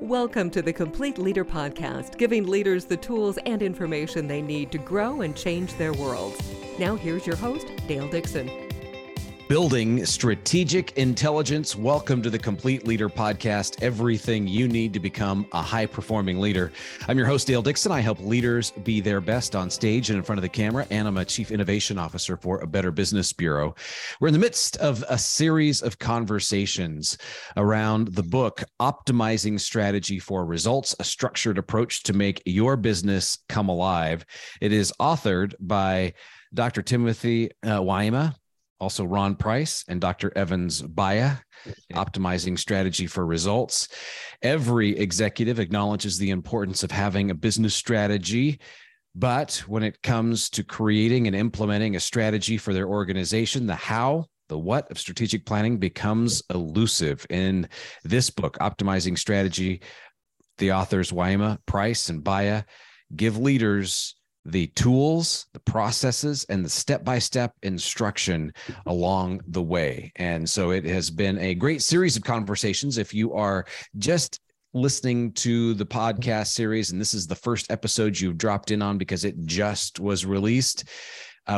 Welcome to the Complete Leader Podcast, giving leaders the tools and information they need to grow and change their worlds. Now here's your host, Dale Dixon. Building strategic intelligence. Welcome to the Complete Leader Podcast, everything you need to become a high-performing leader. I'm your host, Dale Dixon. I help leaders be their best on stage and in front of the camera, and I'm a Chief Innovation Officer for a Better Business Bureau. We're in the midst of a series of conversations around the book, Optimizing Strategy for Results, a structured approach to make your business come alive. It is authored by Dr. Timothy Waema, also Ron Price, and Dr. Evans Baiya, Optimizing Strategy for Results. Every executive acknowledges the importance of having a business strategy, but when it comes to creating and implementing a strategy for their organization, the how, the what of strategic planning becomes elusive. In this book, Optimizing Strategy, the authors Waema, Price, and Baiya give leaders the tools, the processes, and the step-by-step instruction along the way. And so it has been a great series of conversations. If you are just listening to the podcast series, and this is the first episode you've dropped in on because it just was released,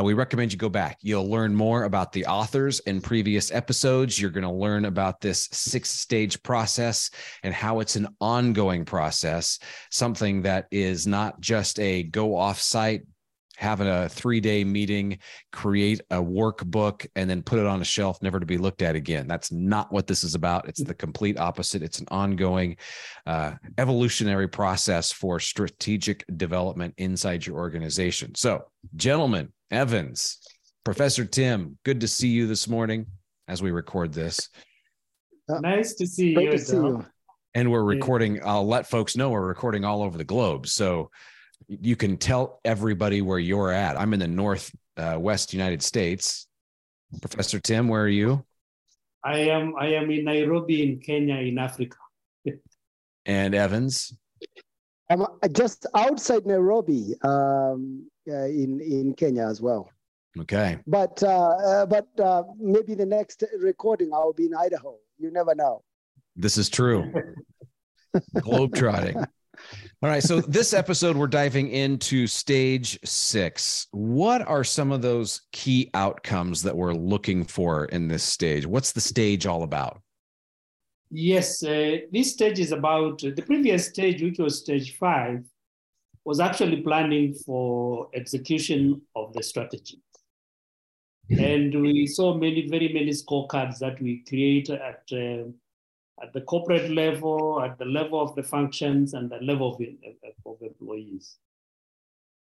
we recommend you go back. You'll learn more about the authors in previous episodes. You're going to learn about this 6-stage process and how it's an ongoing process, something that is not just a go off site, have a 3-day meeting, create a workbook, and then put it on a shelf, never to be looked at again. That's not what this is about. It's the complete opposite. It's an ongoing evolutionary process for strategic development inside your organization. So, gentlemen, Evans, Professor Tim, good to see you this morning as we record this. Nice to see you. Great to see you. And we're recording, I'll let folks know we're recording all over the globe. So, you can tell everybody where you're at. I'm in the Northwest United States. Professor Tim, where are you? I am in Nairobi in Kenya, in Africa. And Evans? I'm just outside Nairobi in Kenya as well. Okay. But maybe the next recording I'll be in Idaho. You never know. This is true. Globetrotting. All right. So this episode, we're diving into stage 6. What are some of those key outcomes that we're looking for in this stage? What's the stage all about? Yes. This stage is about the previous stage, which was stage 5, was actually planning for execution of the strategy. And we saw very many scorecards that we create at the corporate level, at the level of the functions, and the level of employees.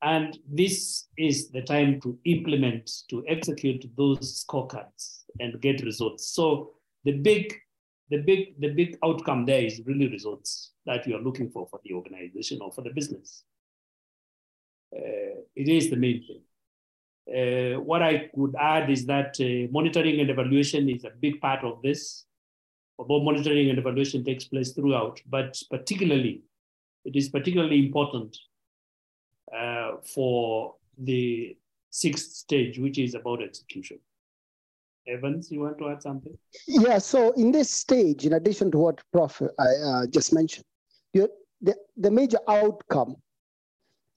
And this is the time to implement, to execute those scorecards and get results. So the big outcome there is really results that you are looking for the organization or for the business. It is the main thing. What I could add is that monitoring and evaluation is a big part of this. Although monitoring and evaluation takes place throughout, but it is particularly important for the 6th stage, which is about execution. Evans, you want to add something? Yeah, so in this stage, in addition to what Prof just mentioned, the major outcome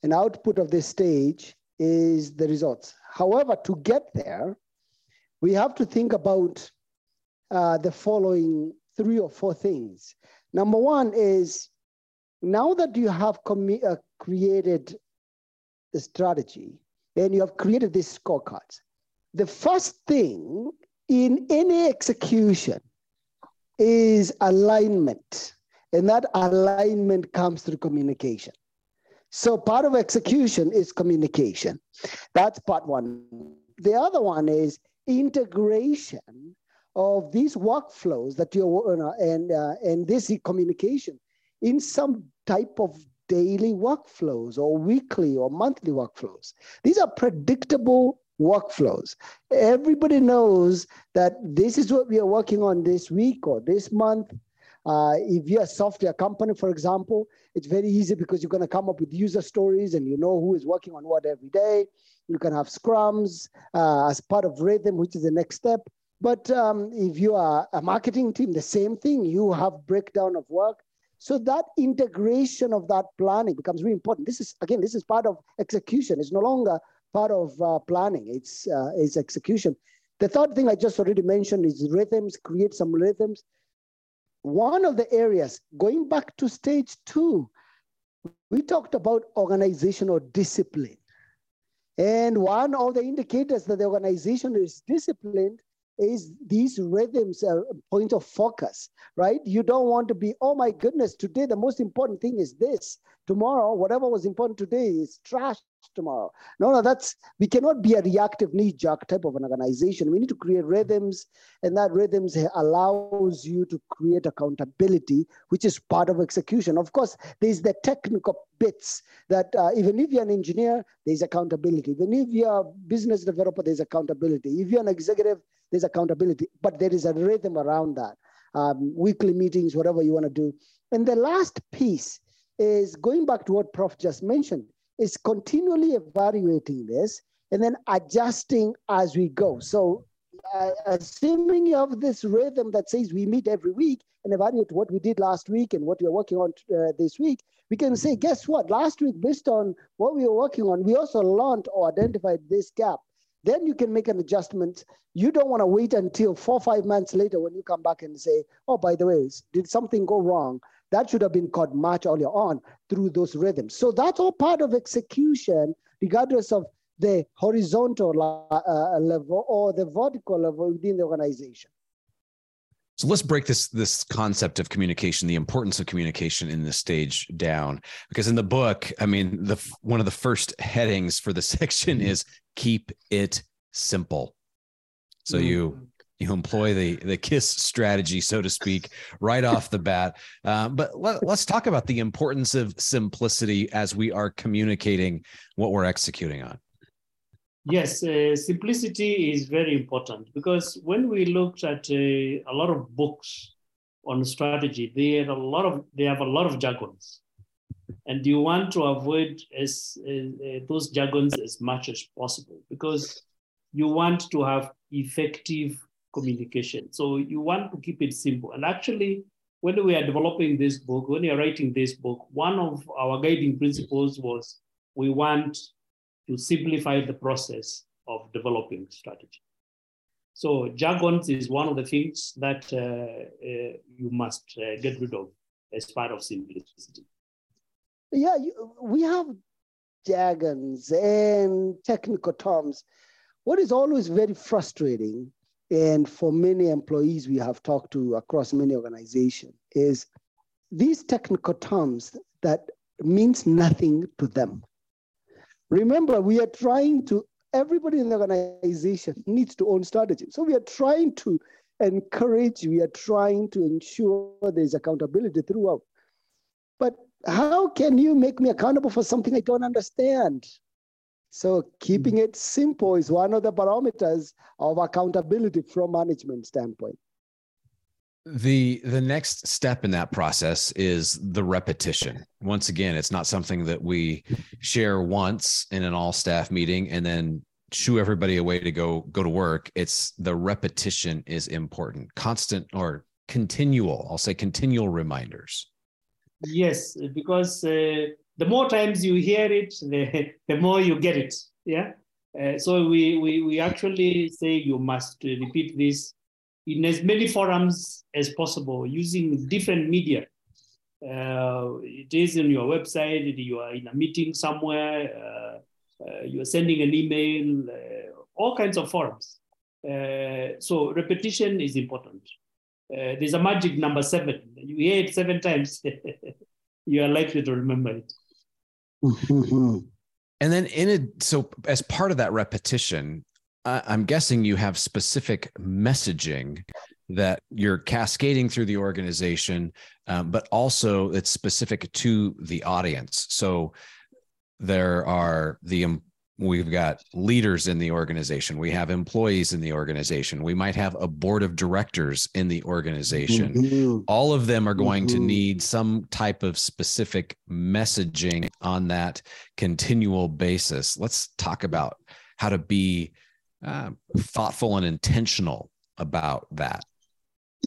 and output of this stage is the results. However, to get there, we have to think about the following 3 or 4 things. Number one is, now that you have created the strategy and you have created these scorecards, the first thing in any execution is alignment. And that alignment comes through communication. So part of execution is communication. That's part one. The other one is integration of these workflows that you're and this communication in some type of daily workflows or weekly or monthly workflows. These are predictable workflows. Everybody knows that this is what we are working on this week or this month. If you're a software company, for example, it's very easy because you're going to come up with user stories and you know who is working on what every day. You can have scrums as part of rhythm, which is the next step. But if you are a marketing team, the same thing, you have breakdown of work. So that integration of that planning becomes really important. This is part of execution. It's no longer part of planning. It's execution. The third thing I just already mentioned is rhythms, create some rhythms. One of the areas, going back to stage two, we talked about organizational discipline. And one of the indicators that the organization is disciplined is these rhythms are point of focus, right? You don't want to be, oh my goodness, today the most important thing is this. Tomorrow, whatever was important today is trash tomorrow. No, we cannot be a reactive knee-jerk type of an organization. We need to create rhythms, and that rhythms allows you to create accountability, which is part of execution. Of course, there's the technical bits that even if you're an engineer, there's accountability. Even if you're a business developer, there's accountability. If you're an executive, there's accountability, but there is a rhythm around that. Weekly meetings, whatever you want to do. And the last piece is going back to what Prof just mentioned, is continually evaluating this and then adjusting as we go. So assuming you have this rhythm that says we meet every week and evaluate what we did last week and what we're working on this week, we can say, guess what? Last week, based on what we were working on, we also learned or identified this gap. Then you can make an adjustment. You don't want to wait until 4 or 5 months later when you come back and say, oh, by the way, did something go wrong? That should have been caught much earlier on through those rhythms. So that's all part of execution, regardless of the horizontal level or the vertical level within the organization. So let's break this concept of communication, the importance of communication in this stage down, because in the book, I mean, one of the first headings for the section is keep it simple. So you employ the KISS strategy, so to speak, right off the bat. But let's talk about the importance of simplicity as we are communicating what we're executing on. Yes, simplicity is very important, because when we looked at a lot of books on strategy, they have a lot of jargons, and you want to avoid those jargons as much as possible, because you want to have effective communication. So you want to keep it simple. And actually, when we are developing this book, when you're writing this book, one of our guiding principles was we want to simplify the process of developing strategy. So jargons is one of the things that you must get rid of as part of simplicity. Yeah, we have jargons and technical terms. What is always very frustrating, and for many employees we have talked to across many organizations, is these technical terms that means nothing to them. Remember, everybody in the organization needs to own strategy. So we are trying to encourage, we are trying to ensure there's accountability throughout. But how can you make me accountable for something I don't understand? So keeping it simple is one of the parameters of accountability from management standpoint. The next step in that process is the repetition. Once again, it's not something that we share once in an all staff meeting and then shoo everybody away to go to work. It's the repetition is important. Constant or continual, I'll say continual reminders. Yes, because the more times you hear it, the more you get it. Yeah. So we actually say you must repeat this in as many forums as possible, using different media. It is in your website, you are in a meeting somewhere, you're sending an email, all kinds of forums. So repetition is important. There's a magic number 7. You hear it 7 times, you are likely to remember it. And then so as part of that repetition, I'm guessing you have specific messaging that you're cascading through the organization, but also it's specific to the audience. So we've got leaders in the organization. We have employees in the organization. We might have a board of directors in the organization. Mm-hmm. All of them are going to need some type of specific messaging on that continual basis. Let's talk about how to be thoughtful and intentional about that.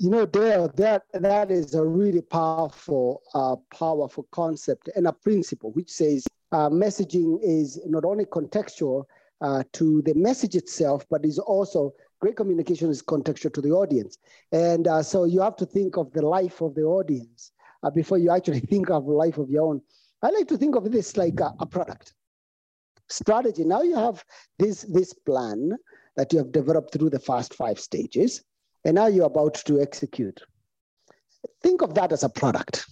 You know, Dale, that is a really powerful concept and a principle which says messaging is not only contextual to the message itself, but is also great communication is contextual to the audience. And so you have to think of the life of the audience before you actually think of life of your own. I like to think of this like a product strategy. Now you have this plan that you have developed through the first 5 stages. And now you're about to execute. Think of that as a product.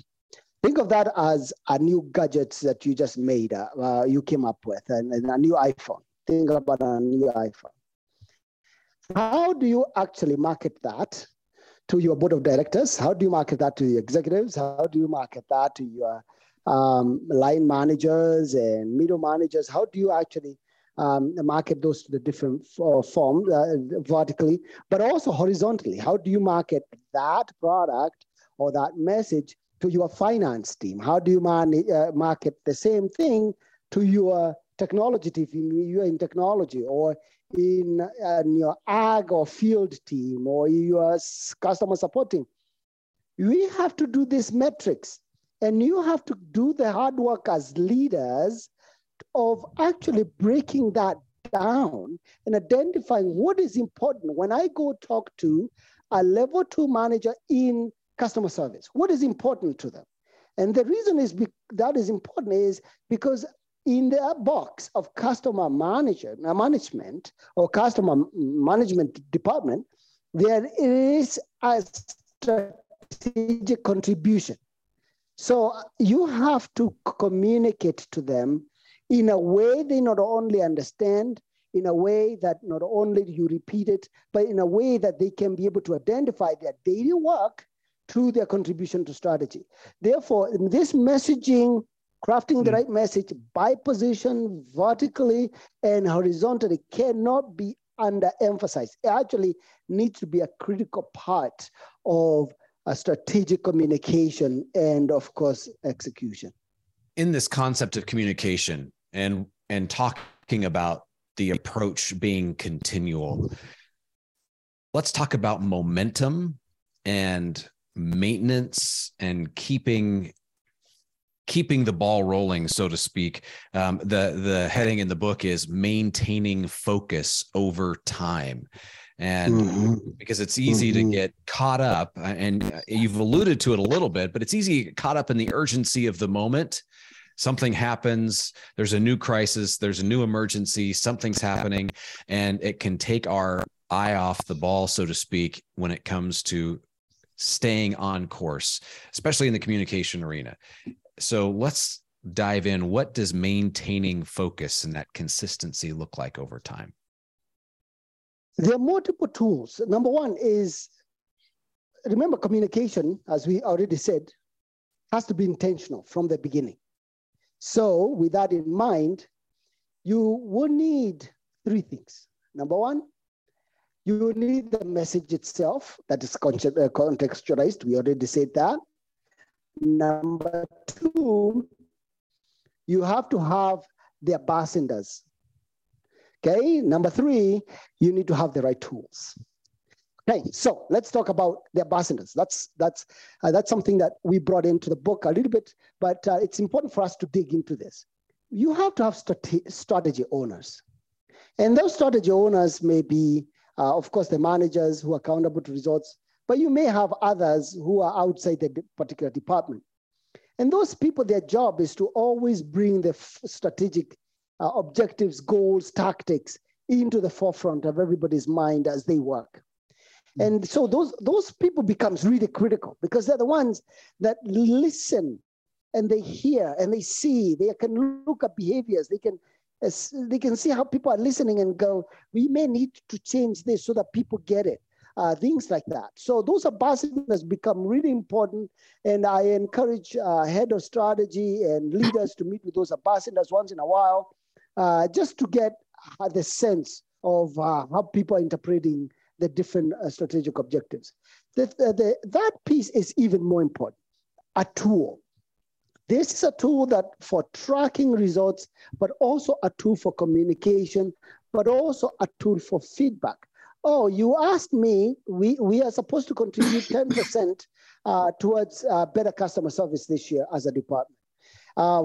Think of that as a new gadget that you just made, you came up with, and a new iPhone. Think about a new iPhone. How do you actually market that to your board of directors? How do you market that to the executives? How do you market that to your line managers and middle managers? How do you actually market those to the different forms vertically, but also horizontally? How do you market that product or that message to your finance team? How do you market the same thing to your technology team, if you're in technology, or in your ag or field team, or your customer support team? We have to do this metrics, and you have to do the hard work as leaders of actually breaking that down and identifying what is important. When I go talk to a level 2 manager in customer service, what is important to them? And the reason is that is important is because in the box of customer management or customer management department, there is a strategic contribution. So you have to communicate to them in a way they not only understand, in a way that not only you repeat it, but in a way that they can be able to identify their daily work through their contribution to strategy. Therefore, in this messaging, crafting the right message by position, vertically and horizontally, cannot be underemphasized. It actually needs to be a critical part of a strategic communication and, of course, execution. In this concept of communication and talking about the approach being continual, let's talk about momentum and maintenance and keeping the ball rolling, so to speak. The heading in the book is maintaining focus over time. And because it's easy to get caught up, and you've alluded to it a little bit, but it's easy to get caught up in the urgency of the moment. Something happens, there's a new crisis, there's a new emergency, something's happening, and it can take our eye off the ball, so to speak, when it comes to staying on course, especially in the communication arena. So let's dive in. What does maintaining focus and that consistency look like over time? There are multiple tools. Number one is, remember, communication, as we already said, has to be intentional from the beginning. So with that in mind, you will need 3 things. Number one, you will need the message itself that is contextualized. We already said that. Number 2, you have to have the ambassadors. Okay, number 3, you need to have the right tools. Okay, so let's talk about the ambassadors. That's something that we brought into the book a little bit, but it's important for us to dig into this. You have to have strategy owners. And those strategy owners may be, of course, the managers who are accountable to results, but you may have others who are outside the particular department. And those people, their job is to always bring the strategic objectives, goals, tactics into the forefront of everybody's mind as they work. And so those people becomes really critical, because they're the ones that listen and they hear and they see. They can look at behaviors. They can see how people are listening and go, we may need to change this so that people get it, things like that. So those ambassadors become really important. And I encourage head of strategy and leaders to meet with those ambassadors once in a while, just to get the sense of how people are interpreting the different strategic objectives. That piece is even more important, a tool. This is a tool that for tracking results, but also a tool for communication, but also a tool for feedback, oh, you asked me, we are supposed to contribute 10% towards better customer service this year as a department.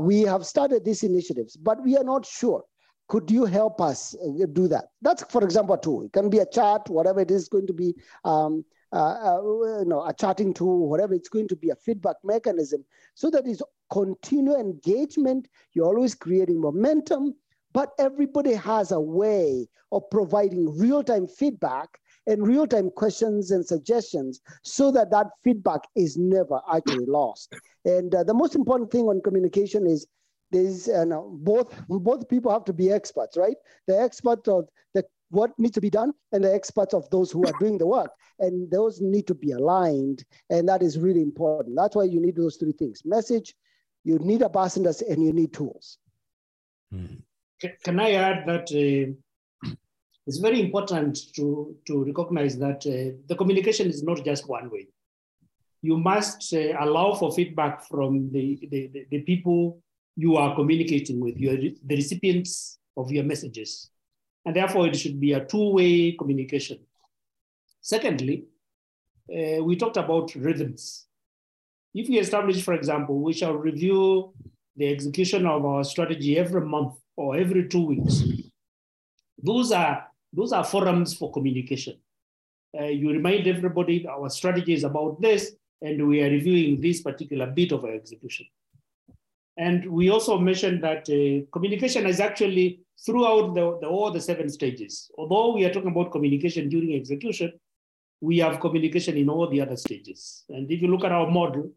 We have started these initiatives, but we are not sure. Could you help us do that? That's, for example, a tool. It can be a chart, whatever it is going to be, a charting tool, whatever it's going to be, a feedback mechanism, so that it's continual engagement. You're always creating momentum, but everybody has a way of providing real-time feedback and real-time questions and suggestions so that that feedback is never actually lost. And the most important thing on communication is both people have to be experts, right? The expert of what needs to be done and the experts of those who are doing the work. And those need to be aligned. And that is really important. That's why you need those three things. Message, you need ambassadors, and you need tools. Can I add that it's very important to recognize that the communication is not just one way. You must allow for feedback from the people you are communicating with, the recipients of your messages. And therefore, it should be a two-way communication. Secondly, we talked about rhythms. If we establish, for example, we shall review the execution of our strategy every month or every 2 weeks. Those are forums for communication. You remind everybody our strategy is about this, and we are reviewing this particular bit of our execution. And we also mentioned that communication is actually throughout all the 7 stages. Although we are talking about communication during execution, we have communication in all the other stages. And if you look at our model,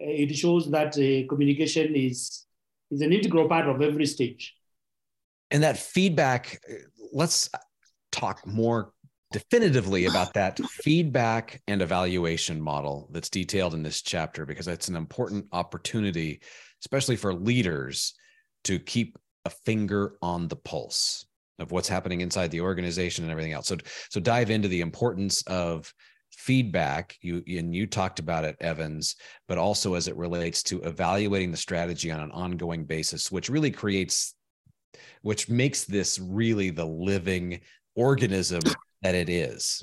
it shows that communication is an integral part of every stage. And that feedback, let's talk more definitively about that feedback and evaluation model that's detailed in this chapter, because it's an important opportunity, especially for leaders, to keep a finger on the pulse of what's happening inside the organization and everything else. So dive into the importance of feedback. You talked about it, Evans, but also as it relates to evaluating the strategy on an ongoing basis, which makes this really the living organism that it is.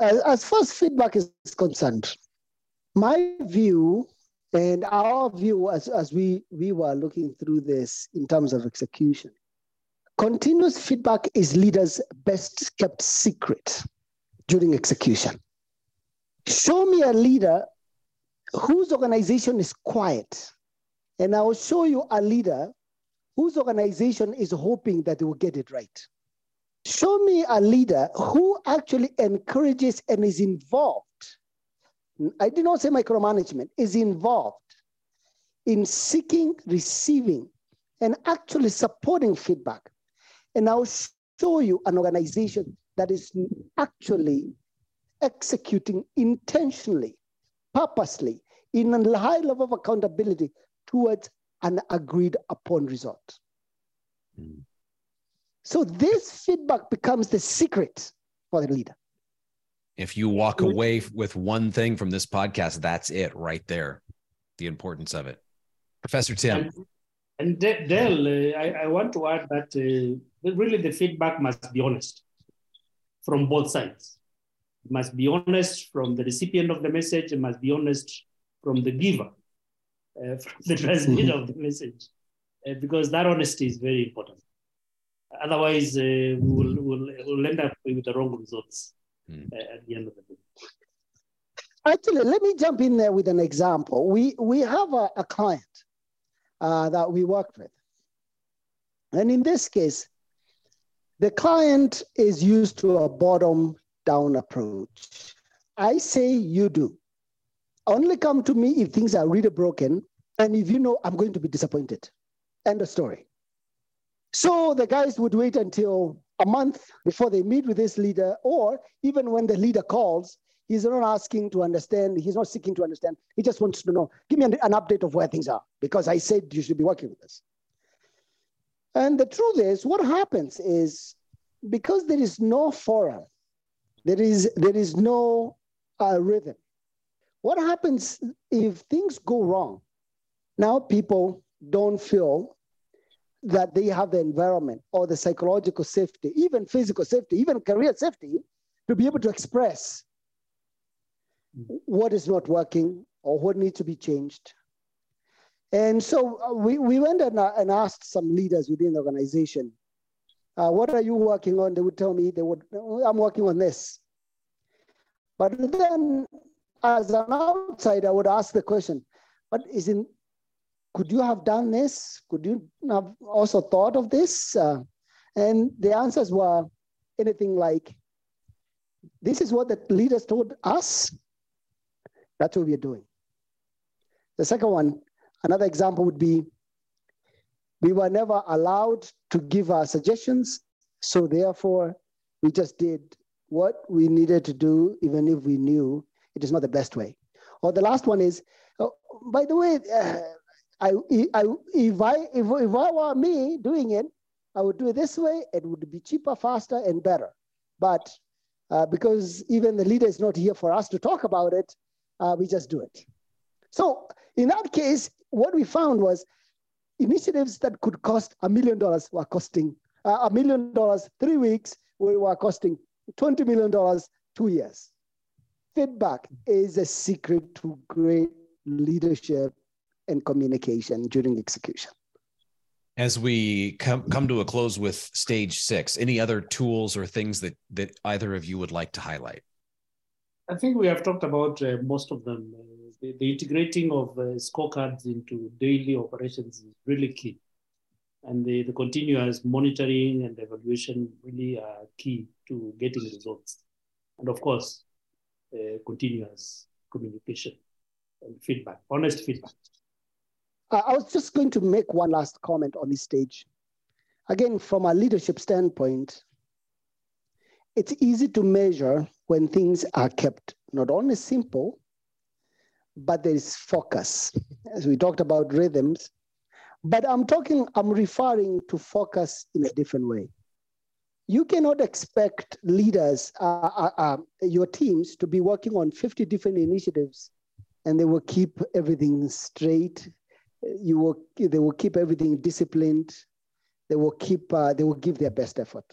As far as feedback is concerned, my view and our view as we were looking through this in terms of execution, continuous feedback is leaders' best kept secret during execution. Show me a leader whose organization is quiet, and I will show you a leader whose organization is hoping that they will get it right. Show me a leader who actually encourages and is involved. I did not say micromanagement, is involved in seeking, receiving, and actually supporting feedback. And I'll show you an organization that is actually executing intentionally, purposely, in a high level of accountability towards an agreed upon result. So this feedback becomes the secret for the leader. If you walk away with one thing from this podcast, that's it right there, the importance of it. Professor Tim. And Dale, I want to add that really the feedback must be honest from both sides. It must be honest from the recipient of the message. It must be honest from the giver. From the transmitter of the message, because that honesty is very important. Otherwise, we'll end up with the wrong results at the end of the day. Actually, let me jump in there with an example. We have a client that we worked with. And in this case, the client is used to a bottom-down approach. I say you do. Only come to me if things are really broken, and if you know I'm going to be disappointed. End of story. So the guys would wait until a month before they meet with this leader, or even when the leader calls, he's not asking to understand, he's not seeking to understand, he just wants to know, give me an update of where things are, because I said you should be working with us. And the truth is, what happens is, because there is no forum, there is no rhythm. What happens if things go wrong? Now people don't feel that they have the environment or the psychological safety, even physical safety, even career safety, to be able to express what is not working or what needs to be changed. And so we went and asked some leaders within the organization, what are you working on? They would tell me, I'm working on this. But then as an outsider, I would ask the question, but could you have done this? Could you have also thought of this? And the answers were anything like, this is what the leaders told us. That's what we are doing. The second one, another example would be, we were never allowed to give our suggestions, so therefore we just did what we needed to do, even if we knew it is not the best way. Or the last one is, by the way, if I were me doing it, I would do it this way. It would be cheaper, faster, and better. But because even the leader is not here for us to talk about it, we just do it. So in that case, what we found was initiatives that could cost $1 million were costing $1 million 3 weeks. We were costing $20 million 2 years. Feedback is a secret to great leadership and communication during execution. As we come to a close with stage 6, any other tools or things that either of you would like to highlight? I think we have talked about most of them. The integrating of scorecards into daily operations is really key. And the continuous monitoring and evaluation really are key to getting results. And of course, continuous communication and feedback, honest feedback. I was just going to make one last comment on this stage. Again, from a leadership standpoint, it's easy to measure when things are kept not only simple, but there is focus. As we talked about rhythms, but I'm referring to focus in a different way. You cannot expect leaders, your teams, to be working on 50 different initiatives and they will keep everything straight. They will keep everything disciplined. They will give their best effort.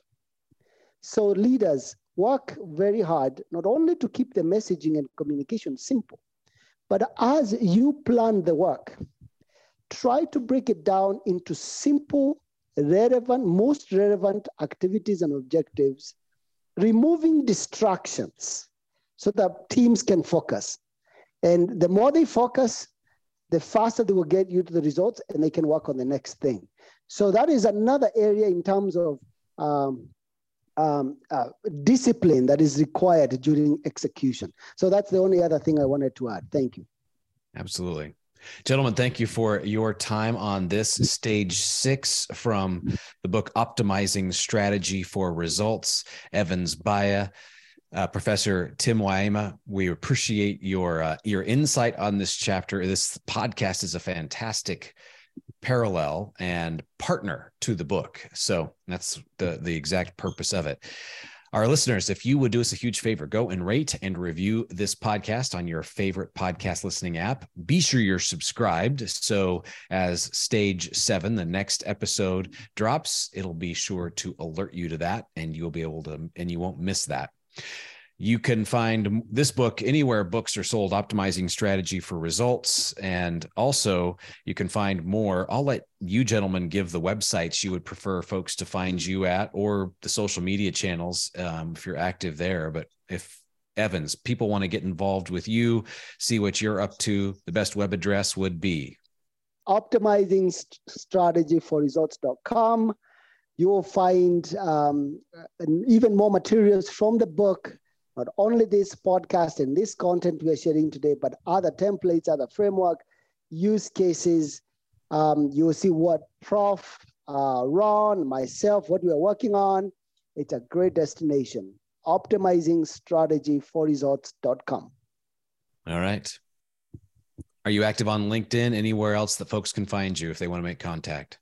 So leaders work very hard, not only to keep the messaging and communication simple, but as you plan the work, try to break it down into simple, most relevant activities and objectives, removing distractions so that teams can focus. And the more they focus, the faster they will get you to the results and they can work on the next thing. So that is another area in terms of discipline that is required during execution. So that's the only other thing I wanted to add. Thank you. Absolutely. Gentlemen, thank you for your time on this stage 6 from the book Optimizing Strategy for Results, Evans Baiya, Professor Tim Waema. We appreciate your insight on this chapter. This podcast is a fantastic parallel and partner to the book. So that's the exact purpose of it. Our listeners, if you would do us a huge favor, go and rate and review this podcast on your favorite podcast listening app. Be sure you're subscribed, so as stage 7, the next episode drops, it'll be sure to alert you to that, and you'll be able to, and you won't miss that. You can find this book anywhere books are sold, Optimizing Strategy for Results. And also you can find more. I'll let you gentlemen give the websites you would prefer folks to find you at, or the social media channels if you're active there. But if, Evans, people want to get involved with you, see what you're up to, the best web address would be? OptimizingStrategyForResults.com. You will find even more materials from the book. Not only this podcast and this content we are sharing today, but other templates, other framework, use cases. You will see what Prof, Ron, myself, what we are working on. It's a great destination. OptimizingStrategyForResults.com. All right. Are you active on LinkedIn? Anywhere else that folks can find you if they want to make contact?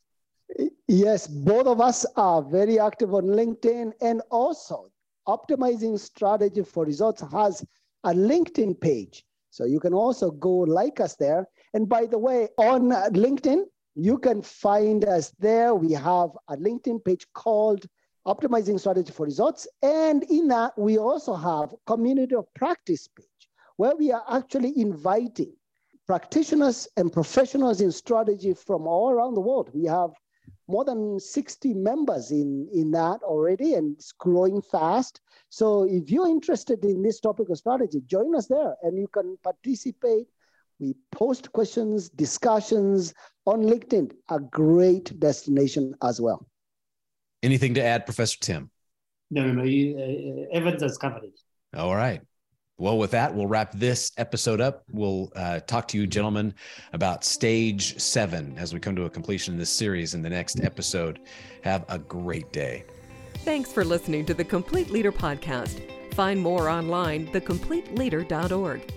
Yes, both of us are very active on LinkedIn, and also Optimizing Strategy for Results has a LinkedIn page. So you can also go like us there. And by the way, on LinkedIn, You can find us there. We have a LinkedIn page called Optimizing Strategy for Results. And in that, we also have Community of Practice page, where we are actually inviting practitioners and professionals in strategy from all around the world. We have more than 60 members in that already, and it's growing fast. So if you're interested in this topic of strategy, join us there and you can participate. We post questions, discussions on LinkedIn, a great destination as well. Anything to add, Professor Tim? No, Evans has covered it. All right. Well, with that, we'll wrap this episode up. We'll talk to you gentlemen about stage 7 as we come to a completion of this series in the next episode. Have a great day. Thanks for listening to the Complete Leader Podcast. Find more online, thecompleteleader.org.